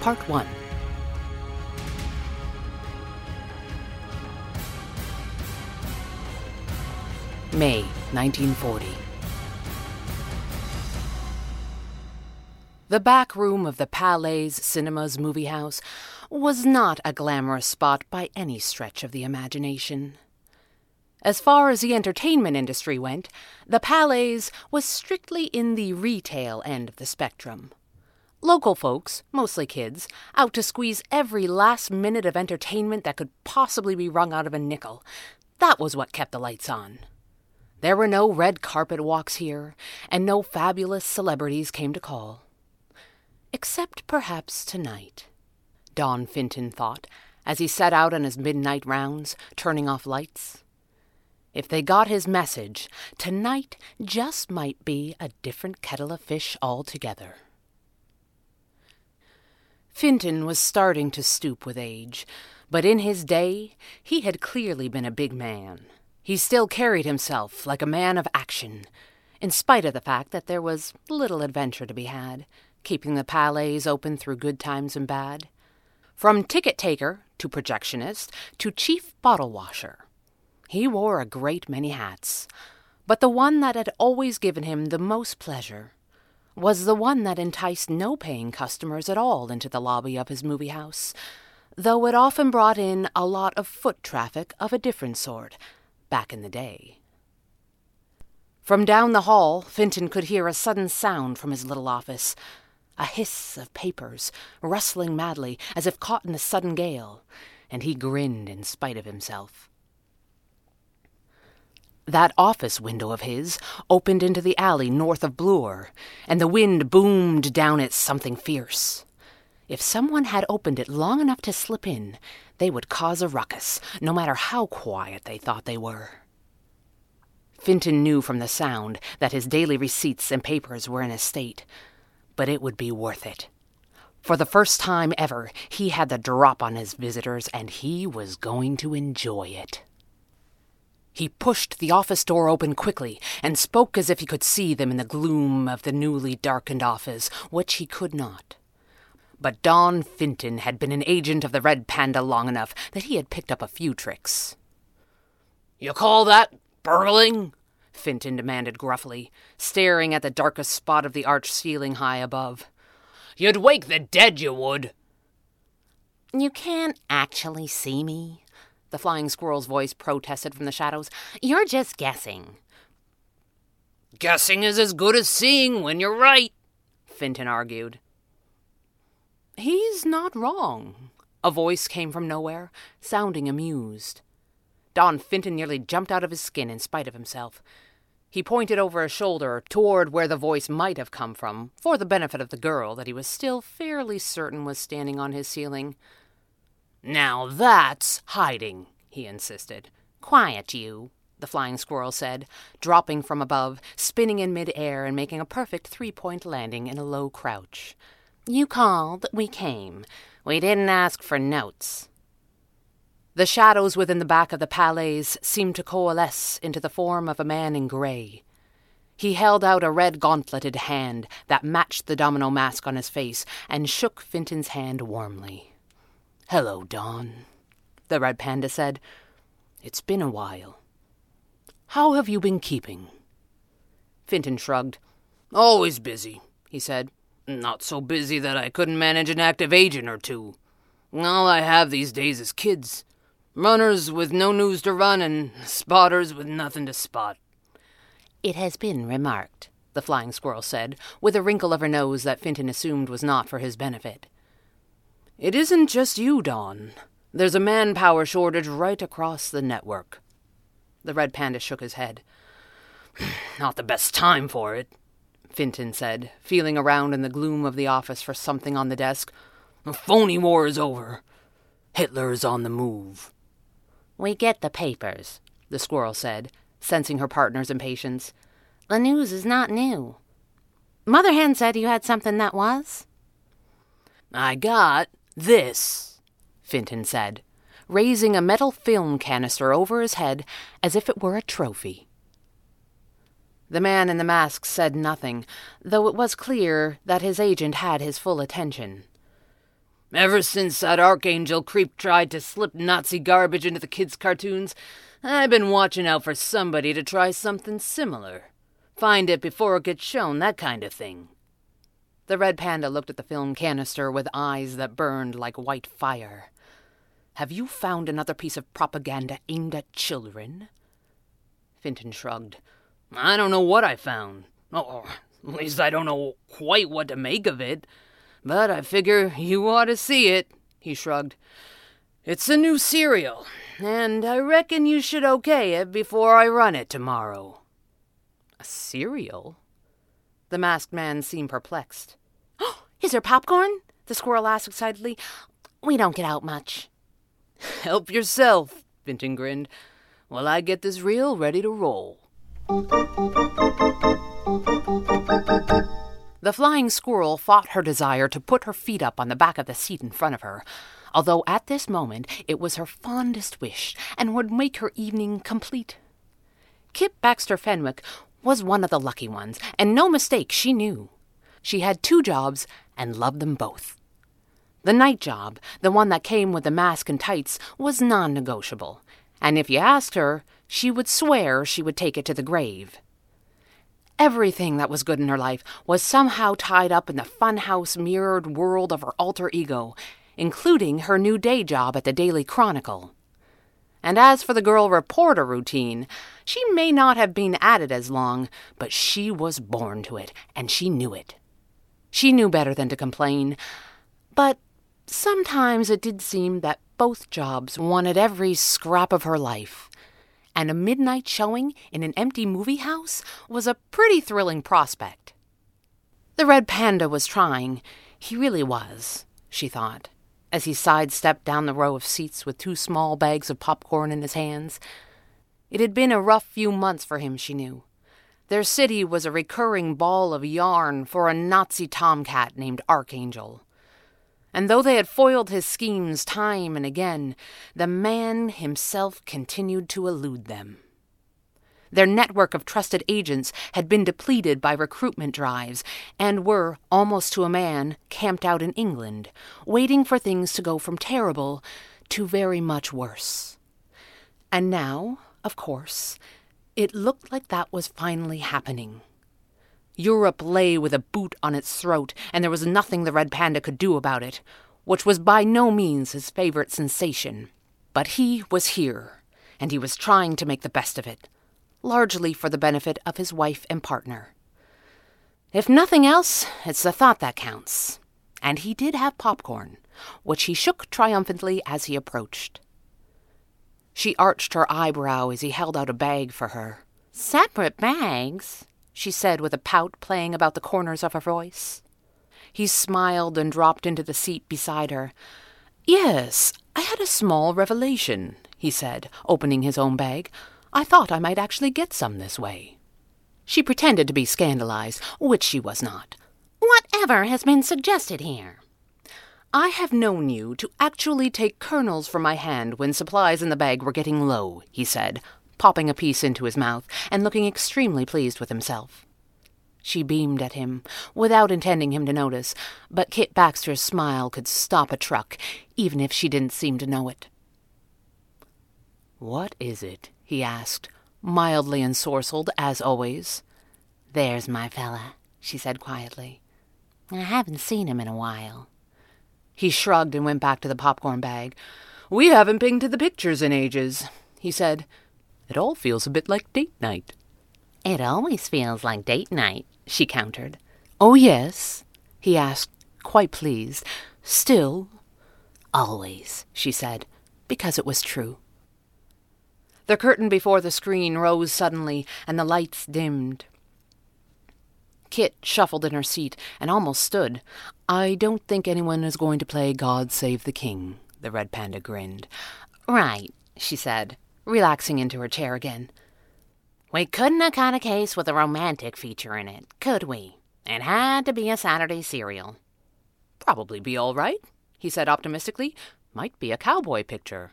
Part 1. May 1940. The back room of the Palais Cinemas movie house was not a glamorous spot by any stretch of the imagination. As far as the entertainment industry went, the Palais was strictly in the retail end of the spectrum. Local folks, mostly kids, out to squeeze every last minute of entertainment that could possibly be wrung out of a nickel. That was what kept the lights on. There were no red carpet walks here, and no fabulous celebrities came to call. Except perhaps tonight, Don Fenton thought, as he set out on his midnight rounds, turning off lights. If they got his message, tonight just might be a different kettle of fish altogether. Fenton was starting to stoop with age, but in his day he had clearly been a big man. He still carried himself like a man of action, in spite of the fact that there was little adventure to be had, keeping the Palais open through good times and bad. From ticket-taker to projectionist to chief bottle-washer, he wore a great many hats, but the one that had always given him the most pleasure was the one that enticed no paying customers at all into the lobby of his movie house, though it often brought in a lot of foot traffic of a different sort, back in the day. From down the hall, Fenton could hear a sudden sound from his little office, a hiss of papers, rustling madly as if caught in a sudden gale, and he grinned in spite of himself. That office window of his opened into the alley north of Bloor, and the wind boomed down at something fierce. If someone had opened it long enough to slip in, they would cause a ruckus, no matter how quiet they thought they were. Fenton knew from the sound that his daily receipts and papers were in a state, but it would be worth it. For the first time ever, he had the drop on his visitors, and he was going to enjoy it. He pushed the office door open quickly and spoke as if he could see them in the gloom of the newly darkened office, which he could not. But Don Fenton had been an agent of the Red Panda long enough that he had picked up a few tricks. "You call that burgling?" Fenton demanded gruffly, staring at the darkest spot of the arched ceiling high above. "You'd wake the dead, you would." "You can't actually see me," the Flying Squirrel's voice protested from the shadows. "You're just guessing." "Guessing is as good as seeing when you're right," Fenton argued. "He's not wrong," a voice came from nowhere, sounding amused. Don Fenton nearly jumped out of his skin in spite of himself. He pointed over his shoulder toward where the voice might have come from, for the benefit of the girl that he was still fairly certain was standing on his ceiling. "Now that's hiding," he insisted. "Quiet, you," the Flying Squirrel said, dropping from above, spinning in mid-air and making a perfect three-point landing in a low crouch. "You called, we came. We didn't ask for notes." The shadows within the back of the Palais seemed to coalesce into the form of a man in gray. He held out a red gauntleted hand that matched the domino mask on his face and shook Fenton's hand warmly. "Hello, Don," the Red Panda said. "It's been a while. How have you been keeping?" Fenton shrugged. "Always busy. he said. Not so busy that I couldn't manage an active agent or two. All I have these days is kids. Runners with no news to run and spotters with nothing to spot. It has been remarked, the Flying Squirrel said, with a wrinkle of her nose that Fenton assumed was not for his benefit. It isn't just you, Don. There's a manpower shortage right across the network. The Red Panda shook his head. Not the best time for it, Fenton said, feeling around in the gloom of the office for something on the desk. The phony war is over. Hitler is on the move. We get the papers, the squirrel said, sensing her partner's impatience. The news is not new. Mother Hen said you had something that was. I got this, Fenton said, raising a metal film canister over his head as if it were a trophy. The man in the mask said nothing, though it was clear that his agent had his full attention. Ever since that Archangel creep tried to slip Nazi garbage into the kids' cartoons, I've been watching out for somebody to try something similar. Find it before it gets shown, that kind of thing. The Red Panda looked at the film canister with eyes that burned like white fire. Have you found another piece of propaganda aimed at children? Fenton shrugged. I don't know what I found. Or at least I don't know quite what to make of it. But I figure you ought to see it, he shrugged. It's a new serial, and I reckon you should okay it before I run it tomorrow. A serial? The masked man seemed perplexed. Is there popcorn? The squirrel asked excitedly. We don't get out much. Help yourself, Fenton grinned, while I get this reel ready to roll. The Flying Squirrel fought her desire to put her feet up on the back of the seat in front of her, although at this moment it was her fondest wish and would make her evening complete. Kit Baxter Fenwick was one of the lucky ones, and no mistake, she knew. She had two jobs and loved them both. The night job, the one that came with the mask and tights, was non-negotiable, and if you asked her, she would swear she would take it to the grave. Everything that was good in her life was somehow tied up in the funhouse mirrored world of her alter ego, including her new day job at the Daily Chronicle. And as for the girl reporter routine, she may not have been at it as long, but she was born to it, and she knew it. She knew better than to complain, but sometimes it did seem that both jobs wanted every scrap of her life. And a midnight showing in an empty movie house was a pretty thrilling prospect. The Red Panda was trying. He really was, she thought, as he sidestepped down the row of seats with two small bags of popcorn in his hands. It had been a rough few months for him, she knew. Their city was a recurring ball of yarn for a Nazi tomcat named Archangel. And though they had foiled his schemes time and again, the man himself continued to elude them. Their network of trusted agents had been depleted by recruitment drives and were, almost to a man, camped out in England, waiting for things to go from terrible to very much worse. And now, of course, it looked like that was finally happening. Europe lay with a boot on its throat, and there was nothing the Red Panda could do about it, which was by no means his favorite sensation. But he was here, and he was trying to make the best of it, largely for the benefit of his wife and partner. If nothing else, it's the thought that counts. And he did have popcorn, which he shook triumphantly as he approached. She arched her eyebrow as he held out a bag for her. Separate bags? She said with a pout playing about the corners of her voice. He smiled and dropped into the seat beside her. Yes, I had a small revelation, he said, opening his own bag. I thought I might actually get some this way. She pretended to be scandalized, which she was not. Whatever has been suggested here? I have known you to actually take kernels from my hand when supplies in the bag were getting low, he said, popping a piece into his mouth and looking extremely pleased with himself. She beamed at him, without intending him to notice, but Kit Baxter's smile could stop a truck, even if she didn't seem to know it. What is it? He asked, mildly ensorcelled, as always. There's my fella, she said quietly. I haven't seen him in a while." He shrugged and went back to the popcorn bag. "We haven't been to the pictures in ages," he said. "It all feels a bit like date night." "It always feels like date night," she countered. "Oh, yes?" he asked, quite pleased. "Still?" "Always," she said, because it was true. The curtain before the screen rose suddenly, and the lights dimmed. Kit shuffled in her seat and almost stood. "I don't think anyone is going to play God Save the King," the Red Panda grinned. "Right," she said, relaxing into her chair again. "We couldn't have caught a case with a romantic feature in it, could we? It had to be a Saturday serial." "Probably be all right," he said optimistically. "Might be a cowboy picture."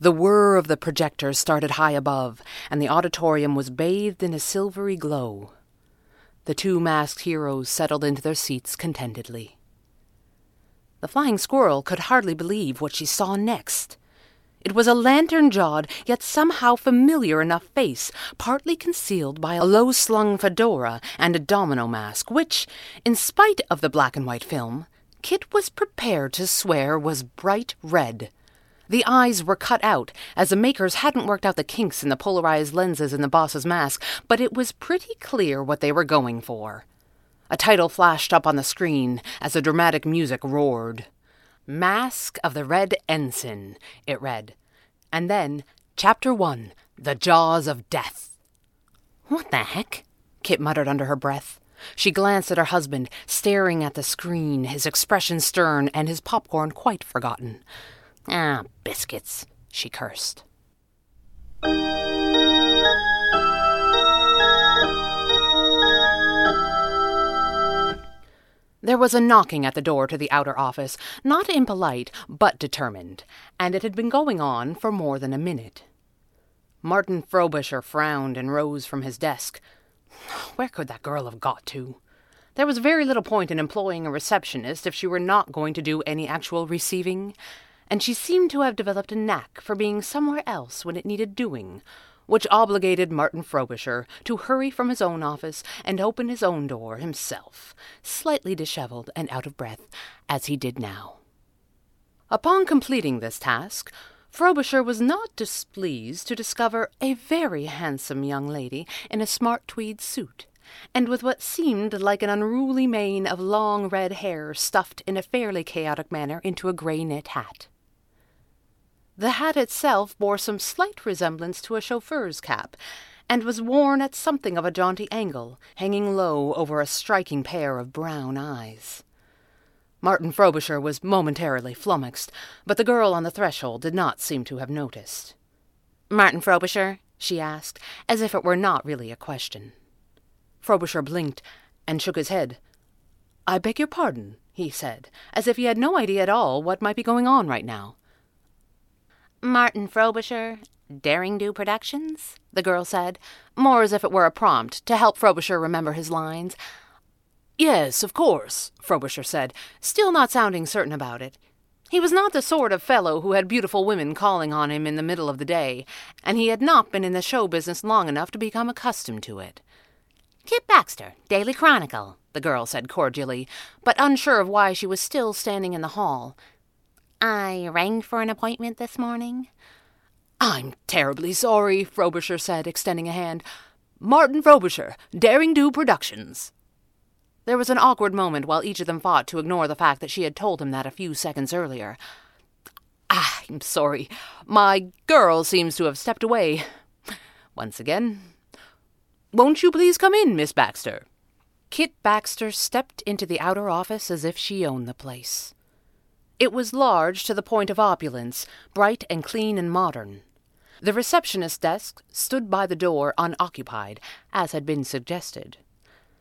The whir of the projector started high above, and the auditorium was bathed in a silvery glow. The two masked heroes settled into their seats contentedly. The Flying Squirrel could hardly believe what she saw next. It was a lantern-jawed, yet somehow familiar enough face, partly concealed by a low-slung fedora and a domino mask, which, in spite of the black-and-white film, Kit was prepared to swear was bright red. The eyes were cut out, as the makers hadn't worked out the kinks in the polarized lenses in the boss's mask, but it was pretty clear what they were going for. A title flashed up on the screen as the dramatic music roared. "Mask of the Red Ensign," it read. And then, Chapter 1, The Jaws of Death. "What the heck?" Kit muttered under her breath. She glanced at her husband, staring at the screen, his expression stern and his popcorn quite forgotten. "Ah, biscuits," she cursed. There was a knocking at the door to the outer office, not impolite, but determined, and it had been going on for more than a minute. Martin Frobisher frowned and rose from his desk. Where could that girl have got to? There was very little point in employing a receptionist if she were not going to do any actual receiving, and she seemed to have developed a knack for being somewhere else when it needed doing, which obligated Martin Frobisher to hurry from his own office and open his own door himself, slightly disheveled and out of breath, as he did now. Upon completing this task, Frobisher was not displeased to discover a very handsome young lady in a smart tweed suit, and with what seemed like an unruly mane of long red hair stuffed in a fairly chaotic manner into a grey knit hat. The hat itself bore some slight resemblance to a chauffeur's cap, and was worn at something of a jaunty angle, hanging low over a striking pair of brown eyes. Martin Frobisher was momentarily flummoxed, but the girl on the threshold did not seem to have noticed. "Martin Frobisher?" she asked, as if it were not really a question. Frobisher blinked and shook his head. "I beg your pardon," he said, as if he had no idea at all what might be going on right now. "Martin Frobisher, Daring-Do Productions?" the girl said, more as if it were a prompt to help Frobisher remember his lines. "Yes, of course," Frobisher said, still not sounding certain about it. He was not the sort of fellow who had beautiful women calling on him in the middle of the day, and he had not been in the show business long enough to become accustomed to it. "Kit Baxter, Daily Chronicle," the girl said cordially, but unsure of why she was still standing in the hall. "I rang for an appointment this morning." "I'm terribly sorry," Frobisher said, extending a hand. "Martin Frobisher, Daring-Do Productions." There was an awkward moment while each of them fought to ignore the fact that she had told him that a few seconds earlier. "I'm sorry. My girl seems to have stepped away once again. Won't you please come in, Miss Baxter?" Kit Baxter stepped into the outer office as if she owned the place. It was large to the point of opulence, bright and clean and modern. The receptionist's desk stood by the door unoccupied, as had been suggested.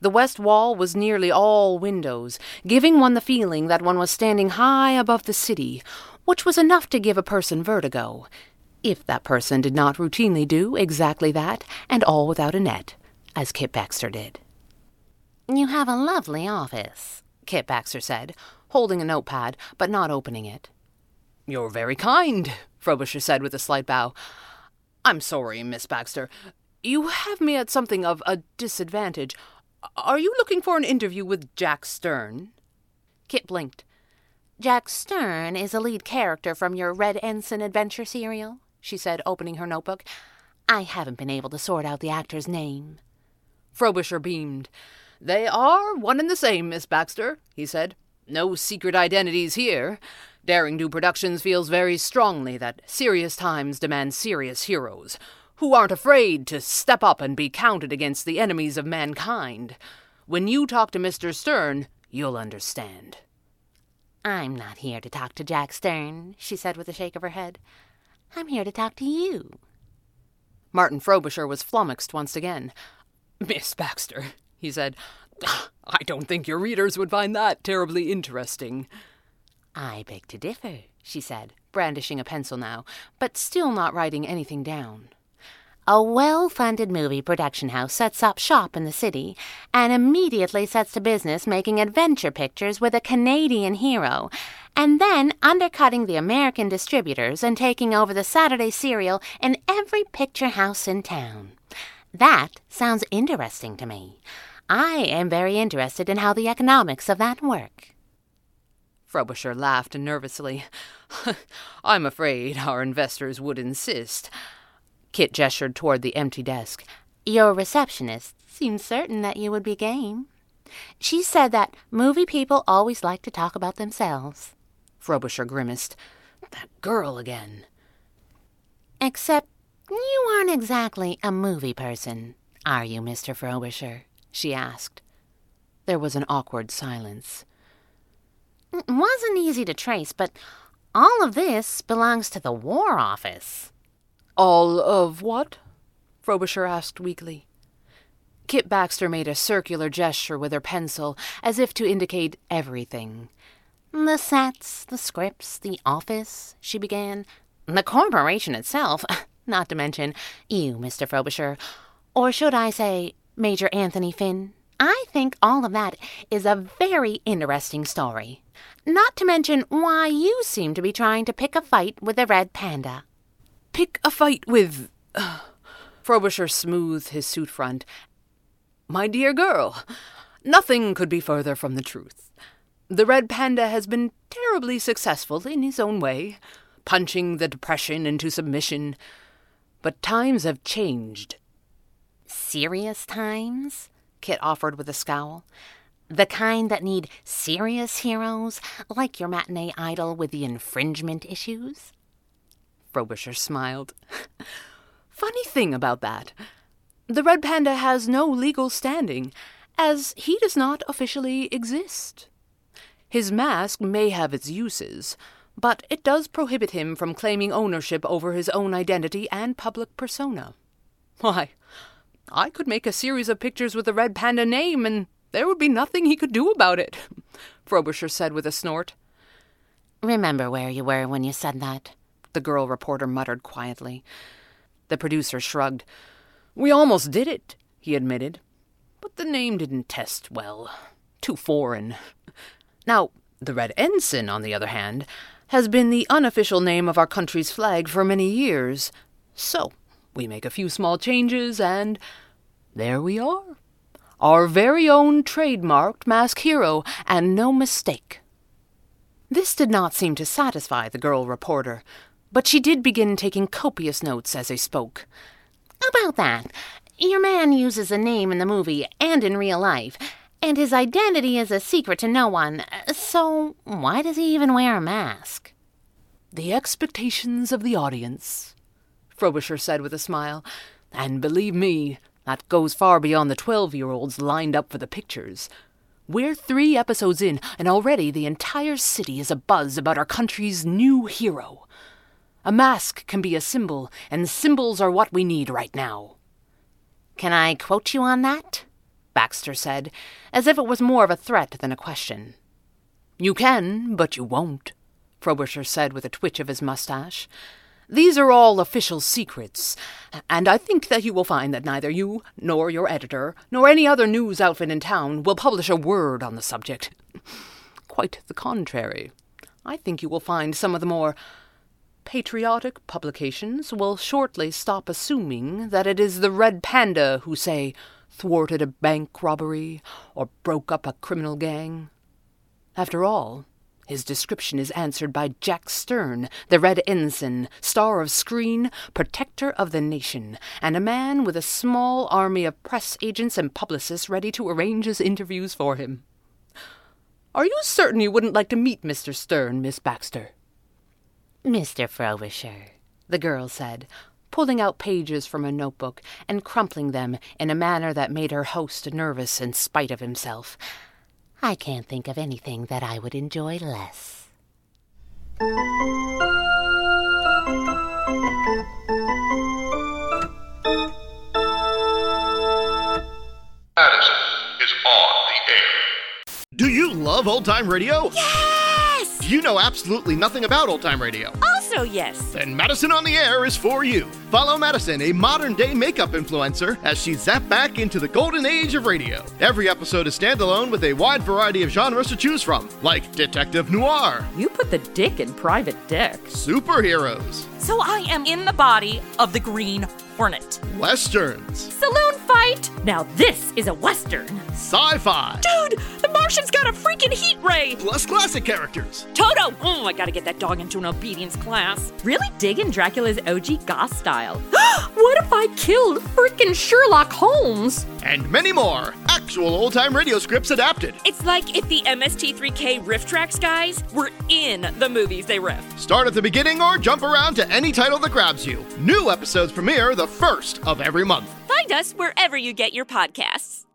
The west wall was nearly all windows, giving one the feeling that one was standing high above the city, which was enough to give a person vertigo, if that person did not routinely do exactly that, and all without a net, as Kit Baxter did. "You have a lovely office," Kit Baxter said, holding a notepad, but not opening it. "You're very kind," Frobisher said with a slight bow. "I'm sorry, Miss Baxter. You have me at something of a disadvantage. Are you looking for an interview with Jack Stern? Kit blinked. Jack Stern is a lead character from your Red Ensign adventure serial, she said, opening her notebook. I haven't been able to sort out the actor's name. Frobisher beamed. They are one and the same, Miss Baxter, he said. No secret identities here. Daring-Do Productions feels very strongly that serious times demand serious heroes, who aren't afraid to step up and be counted against the enemies of mankind. When you talk to Mr. Stern, you'll understand. I'm not here to talk to Jack Stern, she said with a shake of her head. I'm here to talk to you. Martin Frobisher was flummoxed once again. Miss Baxter, he said, I don't think your readers would find that terribly interesting. I beg to differ, she said, brandishing a pencil now, but still not writing anything down. A well-funded movie production house sets up shop in the city and immediately sets to business making adventure pictures with a Canadian hero, and then undercutting the American distributors and taking over the Saturday Serial in every picture house in town. That sounds interesting to me. I am very interested in how the economics of that work. Frobisher laughed nervously. I'm afraid our investors would insist. Kit gestured toward the empty desk. Your receptionist seemed certain that you would be game. She said that movie people always like to talk about themselves. Frobisher grimaced. That girl again. Except you aren't exactly a movie person, are you, Mr. Frobisher? She asked. There was an awkward silence. It wasn't easy to trace, but all of this belongs to the War Office. All of what? Frobisher asked weakly. Kit Baxter made a circular gesture with her pencil, as if to indicate everything. The sets, the scripts, the office, she began. The corporation itself, not to mention you, Mr. Frobisher. Or should I say, Major Anthony Finn? I think all of that is a very interesting story. Not to mention why you seem to be trying to pick a fight with the Red Panda. Pick a fight with... Frobisher smoothed his suit front. My dear girl, nothing could be further from the truth. The Red Panda has been terribly successful in his own way, punching the Depression into submission. But times have changed. Serious times? Kit offered with a scowl. The kind that need serious heroes, like your matinee idol with the infringement issues? Frobisher smiled. Funny thing about that. The Red Panda has no legal standing, as he does not officially exist. His mask may have its uses, but it does prohibit him from claiming ownership over his own identity and public persona. Why, I could make a series of pictures with the Red Panda name, and there would be nothing he could do about it, Frobisher said with a snort. Remember where you were when you said that, the girl reporter muttered quietly. The producer shrugged. We almost did it, he admitted. But the name didn't test well. Too foreign. Now, the Red Ensign, on the other hand, has been the unofficial name of our country's flag for many years. So, we make a few small changes, and there we are. Our very own trademarked mask hero, and no mistake. This did not seem to satisfy the girl reporter, but she did begin taking copious notes as they spoke. About that, your man uses a name in the movie and in real life, and his identity is a secret to no one, so why does he even wear a mask? The expectations of the audience, Frobisher said with a smile, and believe me, that goes far beyond the 12-year-olds lined up for the pictures. We're 3 episodes in, and already the entire city is abuzz about our country's new hero. A mask can be a symbol, and symbols are what we need right now. Can I quote you on that? Baxter said, as if it was more of a threat than a question. You can, but you won't, Frobisher said with a twitch of his mustache. These are all official secrets, and I think that you will find that neither you, nor your editor, nor any other news outfit in town will publish a word on the subject. Quite the contrary. I think you will find some of the more patriotic publications will shortly stop assuming that it is the Red Panda who, say, thwarted a bank robbery, or broke up a criminal gang. After all, his description is answered by Jack Stern, the Red Ensign, star of screen, protector of the nation, and a man with a small army of press agents and publicists ready to arrange his interviews for him. Are you certain you wouldn't like to meet Mr. Stern, Miss Baxter? Mr. Frobisher, the girl said, pulling out pages from a notebook and crumpling them in a manner that made her host nervous in spite of himself. I can't think of anything that I would enjoy less. Madison is on the air. Do you love old-time radio? Yes! You know absolutely nothing about old-time radio. Also yes. Then Madison on the Air is for you. Follow Madison, a modern-day makeup influencer, as she zapped back into the golden age of radio. Every episode is standalone with a wide variety of genres to choose from, like detective noir. You put the dick in Private Dick. Superheroes. So I am in the body of the Green Hornet. Westerns. Saloon fight. Now this is a Western. Sci-fi. Dude, the Martian's got a freaking heat ray. Plus classic characters. Toto. Oh, I gotta get that dog into an obedience class. Really digging Dracula's OG goth style. What if I killed freaking Sherlock Holmes? And many more actual old-time radio scripts adapted. It's like if the MST3K riff tracks guys were in the movies they riff. Start at the beginning or jump around to any title that grabs you. New episodes premiere the 1st of every month. Find us wherever you get your podcasts.